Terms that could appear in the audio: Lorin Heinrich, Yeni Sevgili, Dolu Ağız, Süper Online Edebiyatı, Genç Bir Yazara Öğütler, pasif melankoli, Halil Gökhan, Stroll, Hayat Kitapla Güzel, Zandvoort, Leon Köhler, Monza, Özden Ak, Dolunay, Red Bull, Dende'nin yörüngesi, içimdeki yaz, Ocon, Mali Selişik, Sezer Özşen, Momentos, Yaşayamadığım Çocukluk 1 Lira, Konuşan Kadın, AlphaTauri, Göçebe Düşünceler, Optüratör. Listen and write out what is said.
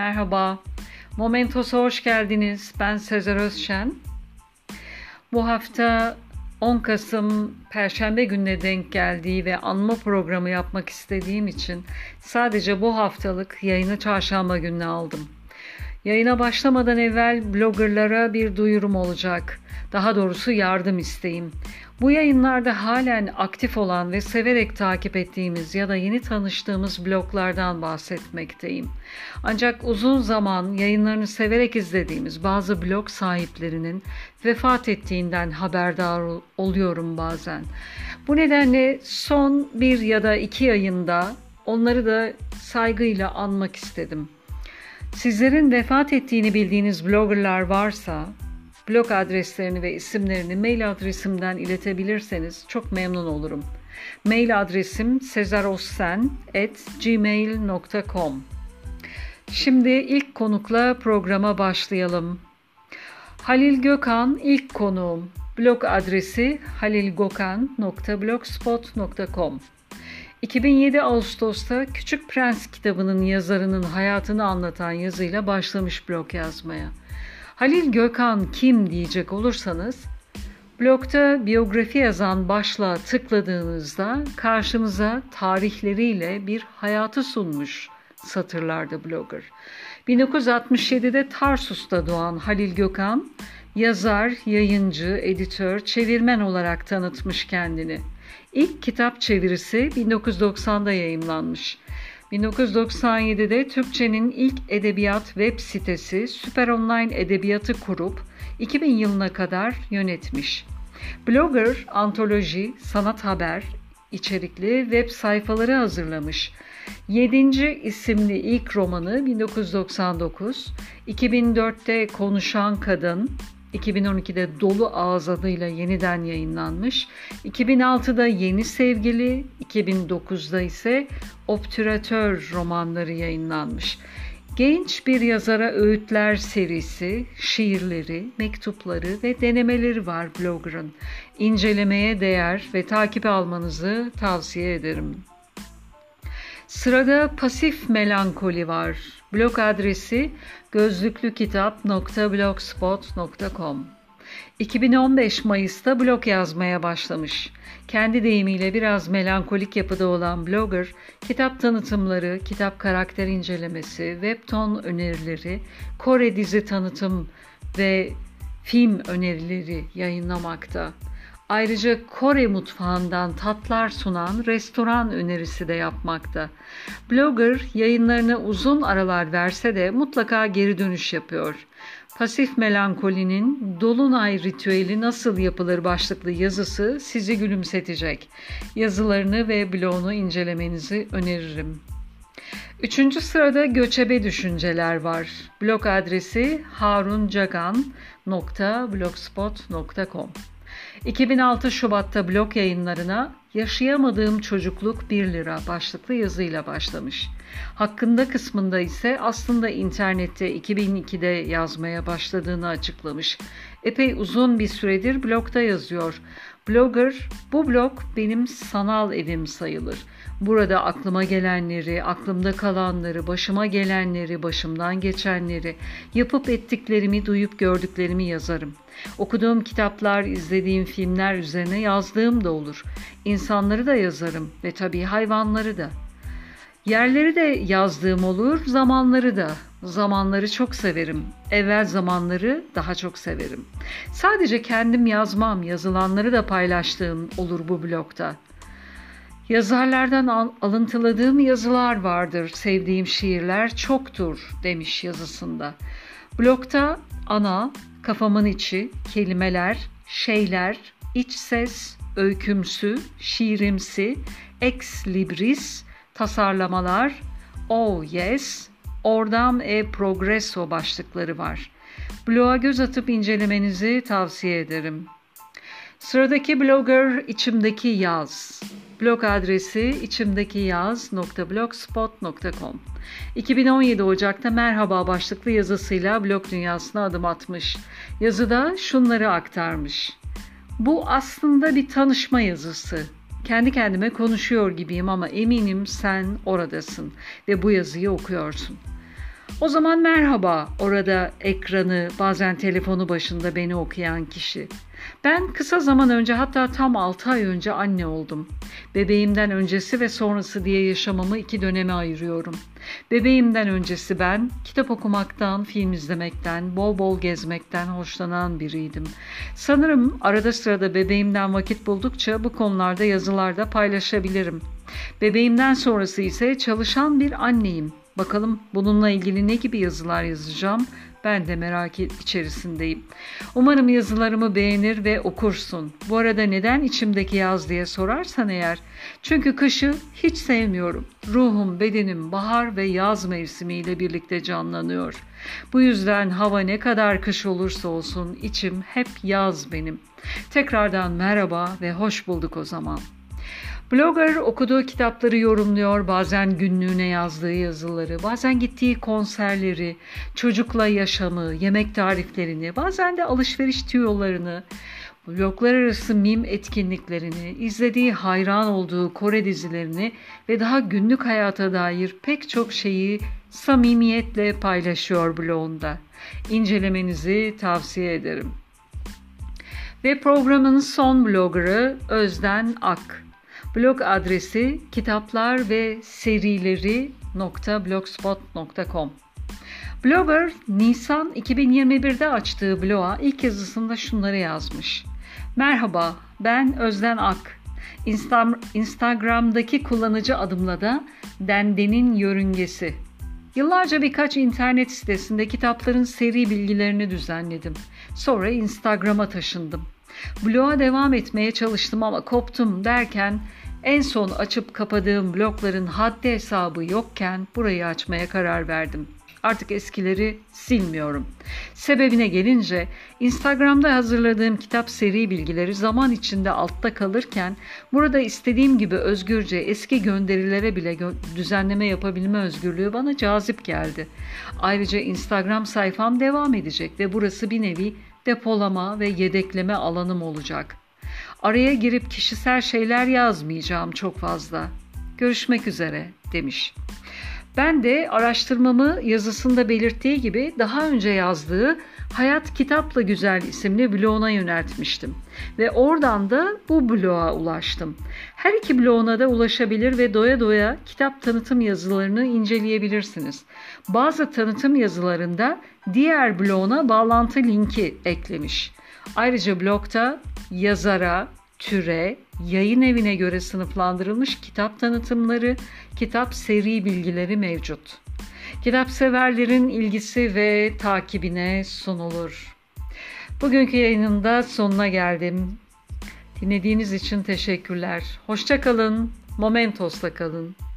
Merhaba, Momentos'a hoş geldiniz. Ben Sezer Özşen. Bu hafta 10 Kasım Perşembe gününe denk geldiği ve anma programı yapmak istediğim için sadece bu haftalık yayını çarşamba gününe aldım. Yayına başlamadan evvel bloggerlara bir duyurum olacak. Daha doğrusu yardım isteğim. Bu yayınlarda halen aktif olan ve severek takip ettiğimiz ya da yeni tanıştığımız bloglardan bahsetmekteyim. Ancak uzun zaman yayınlarını severek izlediğimiz bazı blog sahiplerinin vefat ettiğinden haberdar oluyorum bazen. Bu nedenle son bir ya da iki yayında onları da saygıyla anmak istedim. Sizlerin vefat ettiğini bildiğiniz bloggerlar varsa blog adreslerini ve isimlerini mail adresimden iletebilirseniz çok memnun olurum. Mail adresim sezarozsen@gmail.com. Şimdi ilk konukla programa başlayalım. Halil Gökhan ilk konuğum. Blog adresi halilgokan.blogspot.com. 2007 Ağustos'ta Küçük Prens kitabının yazarının hayatını anlatan yazıyla başlamış blog yazmaya. Halil Gökhan kim diyecek olursanız, blogda biyografi yazan başlığa tıkladığınızda karşımıza tarihleriyle bir hayatı sunmuş satırlarda blogger. 1967'de Tarsus'ta doğan Halil Gökhan, yazar, yayıncı, editör, çevirmen olarak tanıtmış kendini. İlk kitap çevirisi 1990'da yayımlanmış. 1997'de Türkçe'nin ilk edebiyat web sitesi Süper Online Edebiyatı kurup 2000 yılına kadar yönetmiş. Blogger, antoloji, sanat haber içerikli web sayfaları hazırlamış. 7. isimli ilk romanı 1999, 2004'te Konuşan Kadın, 2012'de Dolu Ağız adıyla yeniden yayınlanmış, 2006'da Yeni Sevgili, 2009'da ise Optüratör romanları yayınlanmış. Genç Bir Yazara Öğütler serisi, şiirleri, mektupları ve denemeleri var blogger'ın. İncelemeye değer ve takip almanızı tavsiye ederim. Sırada pasif melankoli var. Blog adresi gözlüklükitap.blogspot.com. 2015 Mayıs'ta blog yazmaya başlamış. Kendi deyimiyle biraz melankolik yapıda olan blogger, kitap tanıtımları, kitap karakter incelemesi, webtoon önerileri, Kore dizi tanıtım ve film önerileri yayınlamakta. Ayrıca Kore mutfağından tatlar sunan restoran önerisi de yapmakta. Blogger yayınlarına uzun aralar verse de mutlaka geri dönüş yapıyor. Pasif melankolinin Dolunay ritüeli nasıl yapılır başlıklı yazısı sizi gülümsetecek. Yazılarını ve blogunu incelemenizi öneririm. 3. sırada Göçebe Düşünceler var. Blog adresi haruncagan.blogspot.com. 2006 Şubat'ta blog yayınlarına Yaşayamadığım Çocukluk 1 Lira başlıklı yazıyla başlamış. Hakkında kısmında ise aslında internette 2002'de yazmaya başladığını açıklamış. Epey uzun bir süredir blogda yazıyor. Blogger, bu blog benim sanal evim sayılır. Burada aklıma gelenleri, aklımda kalanları, başıma gelenleri, başımdan geçenleri, yapıp ettiklerimi, duyup gördüklerimi yazarım. Okuduğum kitaplar, izlediğim filmler üzerine yazdığım da olur. İnsanları da yazarım ve tabii hayvanları da. Yerleri de yazdığım olur, zamanları da. Zamanları çok severim. Evvel zamanları daha çok severim. Sadece kendim yazmam, yazılanları da paylaştığım olur bu blogda. Yazarlardan alıntıladığım yazılar vardır, sevdiğim şiirler çoktur demiş yazısında. Blogda ana, kafamın içi, kelimeler, şeyler, iç ses, öykümsü, şiirimsi, ex libris, tasarlamalar, oh yes, ordam e progresso başlıkları var. Bloğa göz atıp incelemenizi tavsiye ederim. Sıradaki blogger içimdeki yaz. Blog adresi içimdekiyaz.blogspot.com. 2017 Ocak'ta Merhaba başlıklı yazısıyla blog dünyasına adım atmış. Yazıda şunları aktarmış. Bu aslında bir tanışma yazısı. Kendi kendime konuşuyor gibiyim ama eminim sen oradasın ve bu yazıyı okuyorsun. O zaman merhaba, orada ekranı, bazen telefonu başında beni okuyan kişi. Ben kısa zaman önce, hatta tam 6 ay önce anne oldum. Bebeğimden öncesi ve sonrası diye yaşamamı 2 döneme ayırıyorum. Bebeğimden öncesi ben kitap okumaktan, film izlemekten, bol bol gezmekten hoşlanan biriydim. Sanırım arada sırada bebeğimden vakit buldukça bu konularda yazılarda paylaşabilirim. Bebeğimden sonrası ise çalışan bir anneyim. Bakalım bununla ilgili ne gibi yazılar yazacağım? Ben de merak içerisindeyim. Umarım yazılarımı beğenir ve okursun. Bu arada neden içimdeki yaz diye sorarsan eğer, çünkü kışı hiç sevmiyorum. Ruhum, bedenim bahar ve yaz mevsimiyle birlikte canlanıyor. Bu yüzden hava ne kadar kış olursa olsun içim hep yaz benim. Tekrardan merhaba ve hoş bulduk o zaman. Blogger okuduğu kitapları yorumluyor, bazen günlüğüne yazdığı yazıları, bazen gittiği konserleri, çocukla yaşamı, yemek tariflerini, bazen de alışveriş tüyolarını, bloglar arası mim etkinliklerini, izlediği, hayran olduğu Kore dizilerini ve daha günlük hayata dair pek çok şeyi samimiyetle paylaşıyor blogunda. İncelemenizi tavsiye ederim. Ve programın son bloggerı Özden Ak. Blog adresi kitaplarveserileri.blogspot.com. Blogger Nisan 2021'de açtığı bloğa ilk yazısında şunları yazmış. Merhaba, ben Özden Ak. Instagram'daki kullanıcı adımla da Dende'nin yörüngesi. Yıllarca birkaç internet sitesinde kitapların seri bilgilerini düzenledim. Sonra Instagram'a taşındım. Bloğa devam etmeye çalıştım ama koptum derken en son açıp kapadığım blogların haddi hesabı yokken burayı açmaya karar verdim. Artık eskileri silmiyorum. Sebebine gelince Instagram'da hazırladığım kitap seri bilgileri zaman içinde altta kalırken burada istediğim gibi özgürce eski gönderilere bile düzenleme yapabilme özgürlüğü bana cazip geldi. Ayrıca Instagram sayfam devam edecek ve burası bir nevi depolama ve yedekleme alanım olacak. Araya girip kişisel şeyler yazmayacağım çok fazla. Görüşmek üzere demiş. Ben de araştırmamı yazısında belirttiği gibi daha önce yazdığı Hayat Kitapla Güzel isimli bloğuna yöneltmiştim. Ve oradan da bu bloğa ulaştım. Her iki bloğuna da ulaşabilir ve doya doya kitap tanıtım yazılarını inceleyebilirsiniz. Bazı tanıtım yazılarında diğer bloğuna bağlantı linki eklemiş. Ayrıca blogda yazara, türe, yayın evine göre sınıflandırılmış kitap tanıtımları, kitap seri bilgileri mevcut. Kitapseverlerin ilgisi ve takibine sunulur. Bugünkü yayının da sonuna geldim. Dinlediğiniz için teşekkürler. Hoşça kalın, Momentos'la kalın.